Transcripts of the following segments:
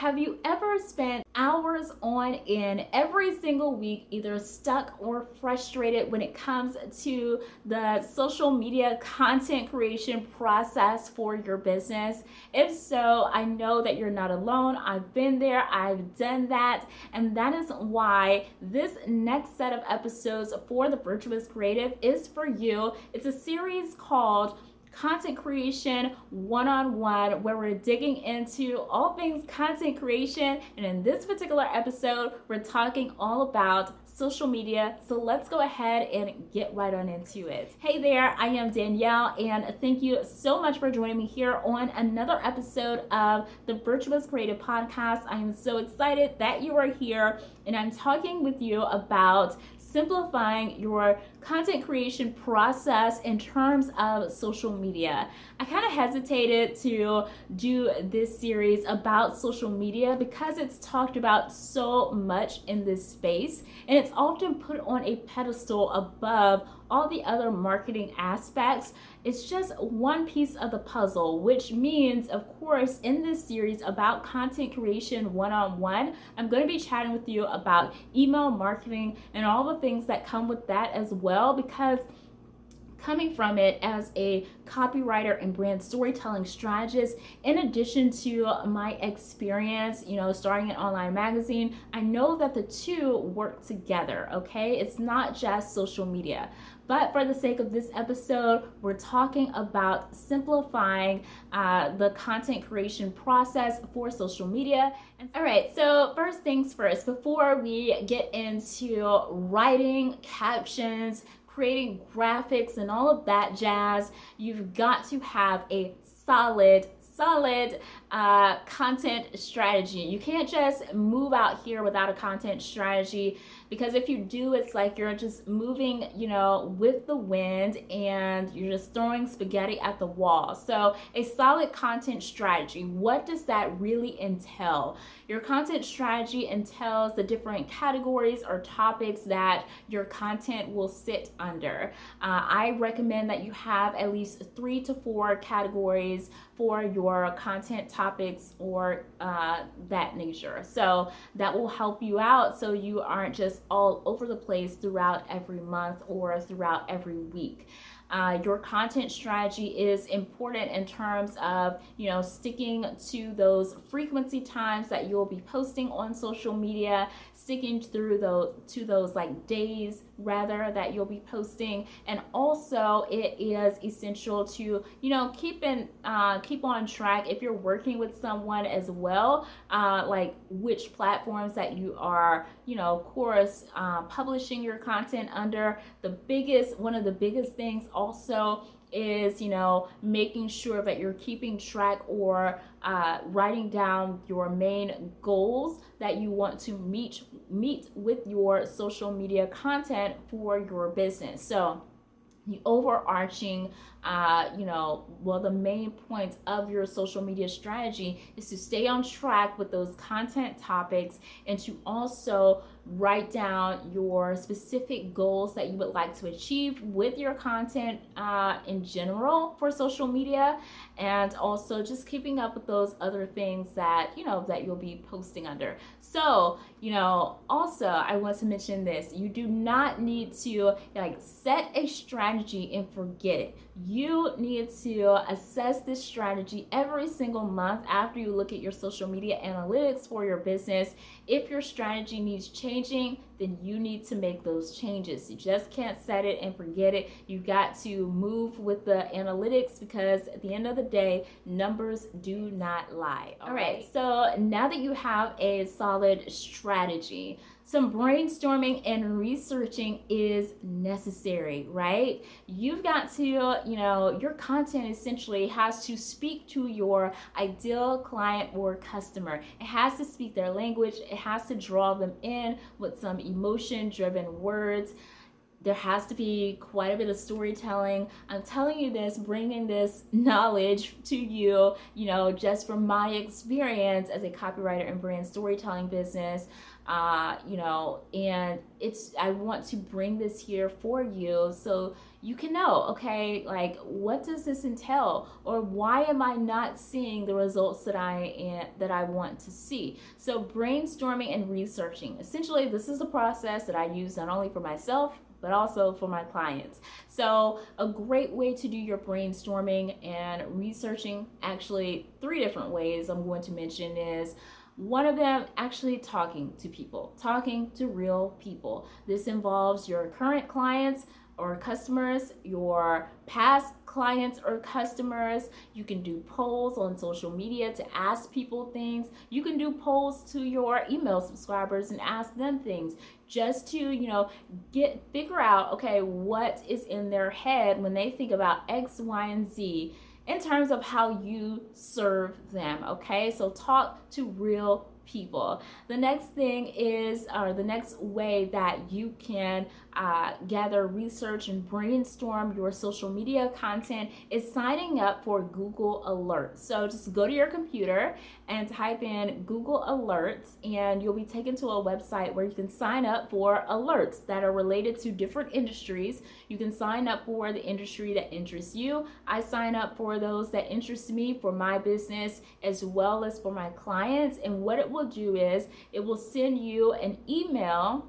have you ever spent hours on end every single week either stuck or frustrated when it comes to the social media content creation process for your business? If so, I know that you're not alone. I've been there, I've done that, and that is why this next set of episodes for The Virtuous Creative is for you. It's a series called Content Creation One-on-One, where we're digging into all things content creation, and in this particular episode we're talking all about social media. So let's go ahead and get right on into it. Hey there, I am Danielle, and thank you so much for joining me here on another episode of The Virtuous Creative Podcast. I am so excited that you are here, and I'm talking with you about simplifying your content creation process in terms of social media. I kind of hesitated to do this series about social media because it's talked about so much in this space, and it's often put on a pedestal above all the other marketing aspects. It's just one piece of the puzzle, which means, of course, in this series about content creation one-on-one, I'm going to be chatting with you about email marketing and all the things that come with that as well, because coming from it as a copywriter and brand storytelling strategist, in addition to my experience, starting an online magazine, I know that the two work together, okay? It's not just social media. But for the sake of this episode, we're talking about simplifying the content creation process for social media. All right, so first things first, before we get into writing captions, creating graphics, and all of that jazz, you've got to have a solid content strategy. You can't just move out here without a content strategy, because if you do, it's like you're just moving, with the wind, and you're just throwing spaghetti at the wall. So a solid content strategy, what does that really entail? Your content strategy entails the different categories or topics that your content will sit under. I recommend that you have at least 3 to 4 categories for your content topics or that nature. So that will help you out so you aren't just all over the place throughout every month or throughout every week. Your content strategy is important in terms of, sticking to those frequency times that you'll be posting on social media, sticking to those like days rather that you'll be posting, and also it is essential to, keep on track if you're working with someone as well, like which platforms that you are, publishing your content under. One of the biggest things also is, making sure that you're keeping track or writing down your main goals that you want to meet with your social media content for your business. So the overarching, the main point of your social media strategy is to stay on track with those content topics and to also write down your specific goals that you would like to achieve with your content in general for social media, and also just keeping up with those other things that, that you'll be posting under. So, also I want to mention this. You do not need to set a strategy and forget it. You need to assess this strategy every single month after you look at your social media analytics for your business. If your strategy needs changing, then you need to make those changes. You just can't set it and forget it. You got to move with the analytics, because at the end of the day, numbers do not lie. All right. So now that you have a solid strategy, some brainstorming and researching is necessary, right? You've got to, your content essentially has to speak to your ideal client or customer. It has to speak their language. It has to draw them in with some emotion-driven words. There has to be quite a bit of storytelling. I'm telling you this, bringing this knowledge to you, you know, just from my experience as a copywriter and brand storytelling business, you know, and it's, I want to bring this here for you so you can know, okay, like, what does this entail, or why am I not seeing the results that I want to see? So brainstorming and researching. Essentially, this is the process that I use not only for myself, but also for my clients. So a great way to do your brainstorming and researching, actually three different ways I'm going to mention, is one of them actually talking to people, talking to real people. This involves your current clients or customers, your past clients or customers. You can do polls on social media to ask people things. You can do polls to your email subscribers and ask them things, just to, you know, figure out, okay, what is in their head when they think about X, Y, and Z in terms of how you serve them, okay? So talk to real people. The next thing is, or the next way that you can gather research and brainstorm your social media content is signing up for Google Alerts. So just go to your computer and type in Google Alerts, and you'll be taken to a website where you can sign up for alerts that are related to different industries. You can sign up for the industry that interests you. I sign up for those that interest me for my business as well as for my clients, and what it will do is it will send you an email.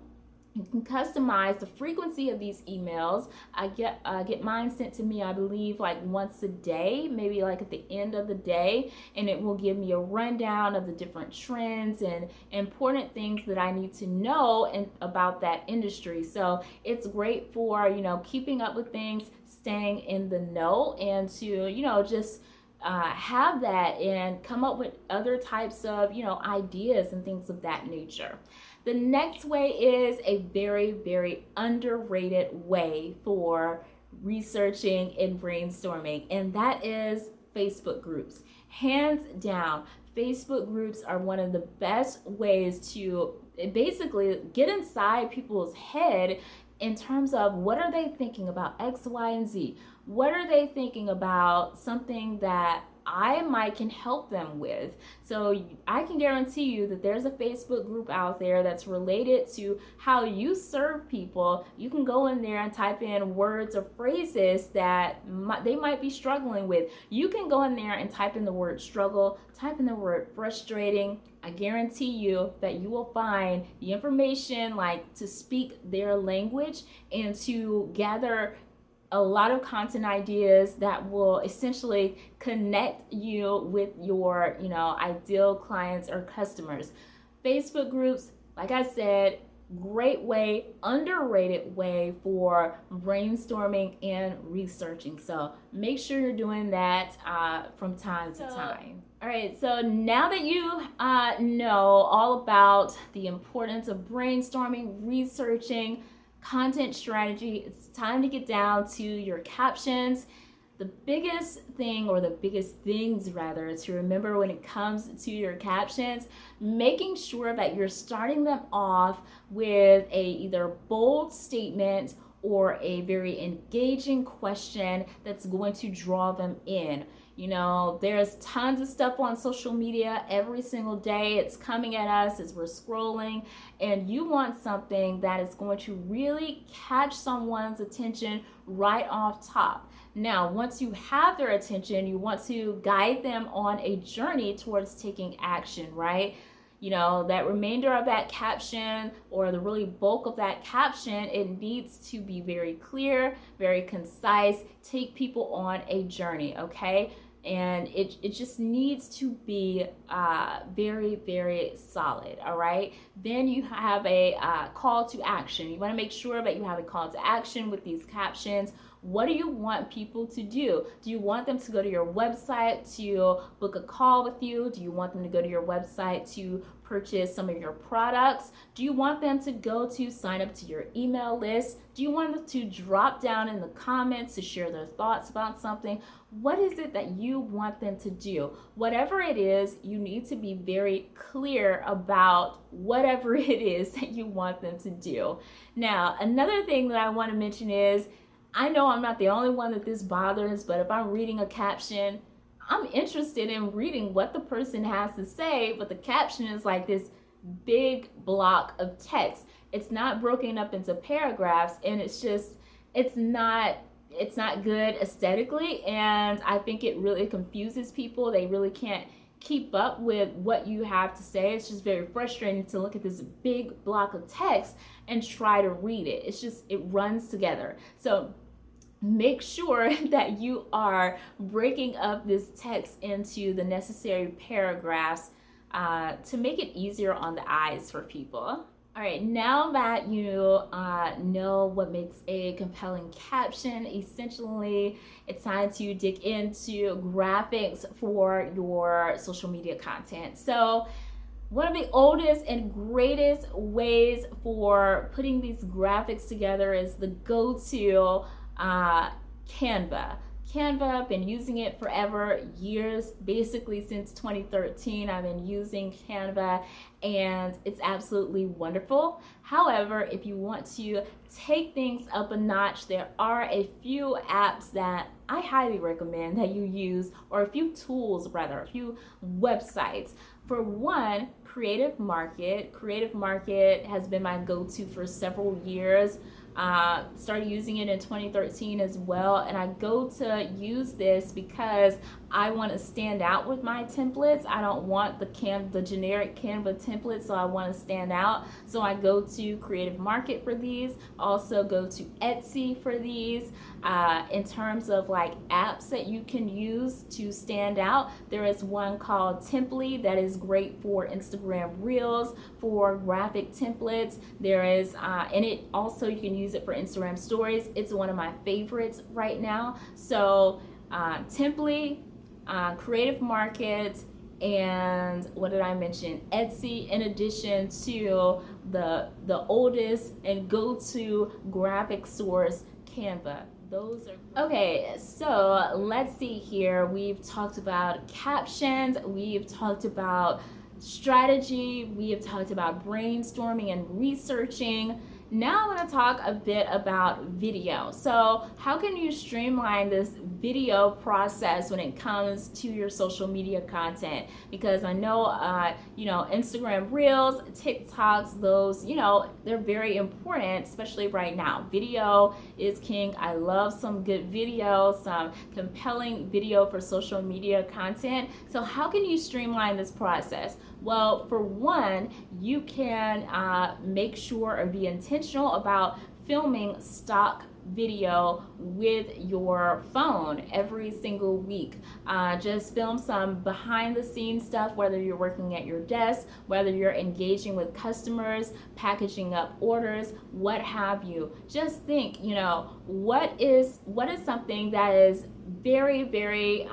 You can customize the frequency of these emails. I get mine sent to me, I believe, like once a day, maybe like at the end of the day, and it will give me a rundown of the different trends and important things that I need to know and about that industry. So it's great for, you know, keeping up with things, staying in the know, and to, you know, just have that and come up with other types of, you know, ideas and things of that nature. The next way is a very, very underrated way for researching and brainstorming, and that is Facebook groups. Hands down, Facebook groups are one of the best ways to basically get inside people's head in terms of what are they thinking about X, Y, and Z. What are they thinking about something that I might can help them with? So I can guarantee you that there's a Facebook group out there that's related to how you serve people. You can go in there and type in words or phrases that they might be struggling with. You can go in there and type in the word struggle, type in the word frustrating. I guarantee you that you will find the information, like, to speak their language and to gather a lot of content ideas that will essentially connect you with your, you know, ideal clients or customers. Facebook groups, like I said, great way, underrated way for brainstorming and researching. So make sure you're doing that from time to time. All right, so now that you know all about the importance of brainstorming, researching, content strategy, it's time to get down to your captions. The biggest thing, or the biggest things rather, to remember when it comes to your captions, making sure that you're starting them off with a either bold statement or a very engaging question that's going to draw them in. You know, there's tons of stuff on social media every single day. It's coming at us as we're scrolling, and you want something that is going to really catch someone's attention right off top. Now, once you have their attention, you want to guide them on a journey towards taking action, right? You know, that remainder of that caption, or the really bulk of that caption, it needs to be very clear, very concise, take people on a journey, okay? And it just needs to be very, very solid, all right? Then you have a call to action. You wanna make sure that you have a call to action with these captions, What do you want people to do? Do you want them to go to your website to book a call with you? Do you want them to go to your website to purchase some of your products? Do you want them to go to sign up to your email list? Do you want them to drop down in the comments to share their thoughts about something? What is it that you want them to do? Whatever it is, you need to be very clear about whatever it is that you want them to do. Now, another thing that I want to mention is, I know I'm not the only one that this bothers, but if I'm reading a caption, I'm interested in reading what the person has to say, but the caption is like this big block of text. It's not broken up into paragraphs, and it's just, it's not good aesthetically, and I think it really confuses people. They really can't keep up with what you have to say. It's just very frustrating to look at this big block of text and try to read it. It's just, it runs together. So make sure that you are breaking up this text into the necessary paragraphs to make it easier on the eyes for people. All right, now that you know what makes a compelling caption, essentially it's time to dig into graphics for your social media content. So one of the oldest and greatest ways for putting these graphics together is the go-to Canva. Canva, I've been using it forever, years, basically since 2013. I've been using Canva and it's absolutely wonderful. However, if you want to take things up a notch, there are a few apps that I highly recommend that you use, or a few tools rather, a few websites. For one, Creative Market. Creative Market has been my go-to for several years. Started using it in 2013 as well, and I go to use this because I want to stand out with my templates. I don't want the generic Canva templates, so I want to stand out. So I go to Creative Market for these. Also go to Etsy for these. In terms of like apps that you can use to stand out, there is one called Temply that is great for Instagram Reels, for graphic templates. There is, and it also you can use it for Instagram Stories. It's one of my favorites right now. So Temply, Creative Market, and what did I mention? Etsy, in addition to the oldest and go-to graphic source, Canva. Those are great. Okay, so let's see here. We've talked about captions, we've talked about strategy, we have talked about brainstorming and researching. Now I want to talk a bit about video. So how can you streamline this video process when it comes to your social media content? Because I know, Instagram Reels, TikToks, those, they're very important, especially right now. Video is king. I love some good video, some compelling video for social media content. So how can you streamline this process? Well, for one, you can make sure or be intentional about filming stock video with your phone every single week. Just film some behind the scenes stuff, whether you're working at your desk, whether you're engaging with customers, packaging up orders, what have you. Just think, what is something that is very, very,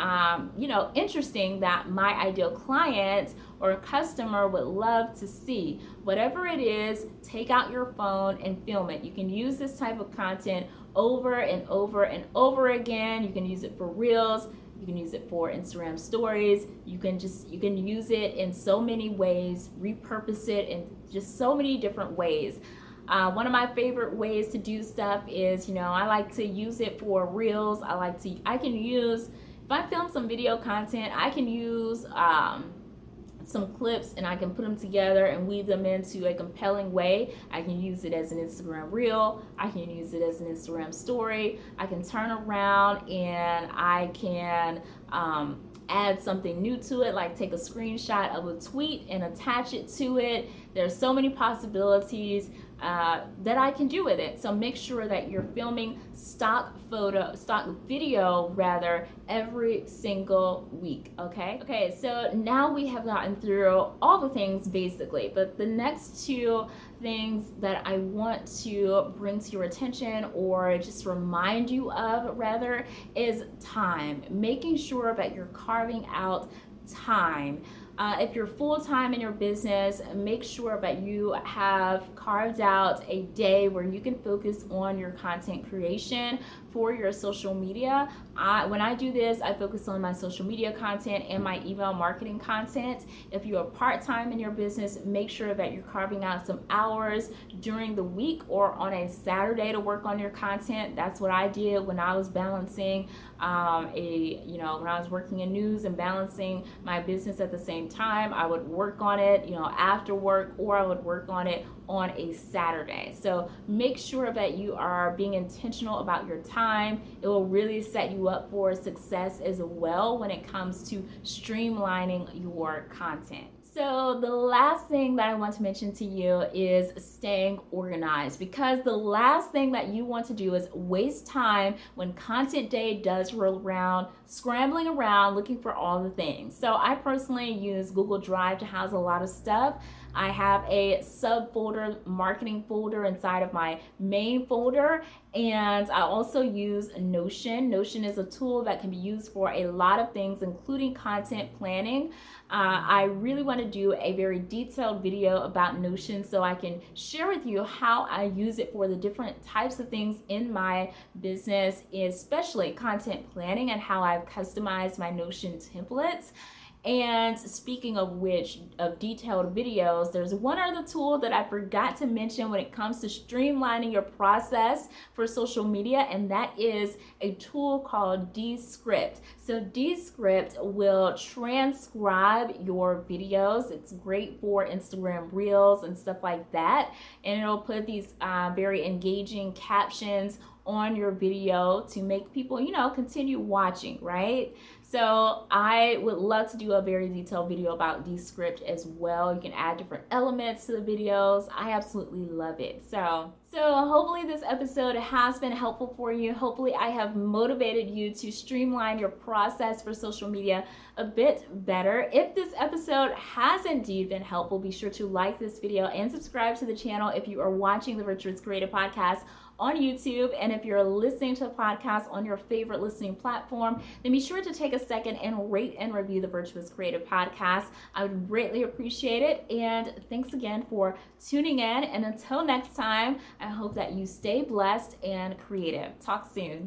interesting that my ideal client or customer would love to see. Whatever it is, take out your phone and film it. You can use this type of content over and over and over again. You can use it for Reels. You can use it for Instagram Stories. You can use it in so many ways, repurpose it in just so many different ways. One of my favorite ways to do stuff is, I like to use it for Reels. If I film some video content, I can use some clips and I can put them together and weave them into a compelling way. I can use it as an Instagram Reel. I can use it as an Instagram Story. I can turn around and I can add something new to it, like take a screenshot of a tweet and attach it to it. There's so many possibilities. that I can do with it. So make sure that you're filming stock video every single week, okay? Okay, so now we have gotten through all the things basically, but the next two things that I want to bring to your attention, or just remind you of rather, is time. Making sure that you're carving out time. If you're full-time in your business, make sure that you have carved out a day where you can focus on your content creation for your social media. When I do this, I focus on my social media content and my email marketing content. If you are part-time in your business, make sure that you're carving out some hours during the week or on a Saturday to work on your content. That's what I did when I was balancing when I was working in news and balancing my business at the same time. I would work on it, after work, or I would work on it on a Saturday. So make sure that you are being intentional about your time. It will really set you up for success as well when it comes to streamlining your content. So the last thing that I want to mention to you is staying organized, because the last thing that you want to do is waste time when content day does roll around, scrambling around looking for all the things. So I personally use Google Drive to house a lot of stuff. I have a subfolder, marketing folder inside of my main folder, and I also use Notion. Notion is a tool that can be used for a lot of things, including content planning. I really want to do a very detailed video about Notion so I can share with you how I use it for the different types of things in my business, especially content planning, and how I've customized my Notion templates. And speaking of which, of detailed videos, there's one other tool that I forgot to mention when it comes to streamlining your process for social media, and that is a tool called Descript. So Descript will transcribe your videos. It's great for Instagram Reels and stuff like that, and it'll put these very engaging captions on your video to make people, continue watching, right? So I would love to do a very detailed video about Descript as well. You can add different elements to the videos. I absolutely love it. So hopefully this episode has been helpful for you. Hopefully I have motivated you to streamline your process for social media a bit better. If this episode has indeed been helpful, be sure to like this video and subscribe to the channel if you are watching the Virtuous Creative Podcast on YouTube. And if you're listening to the podcast on your favorite listening platform, then be sure to take a second and rate and review the Virtuous Creative Podcast. I would greatly appreciate it. And thanks again for tuning in. And until next time, I hope that you stay blessed and creative. Talk soon.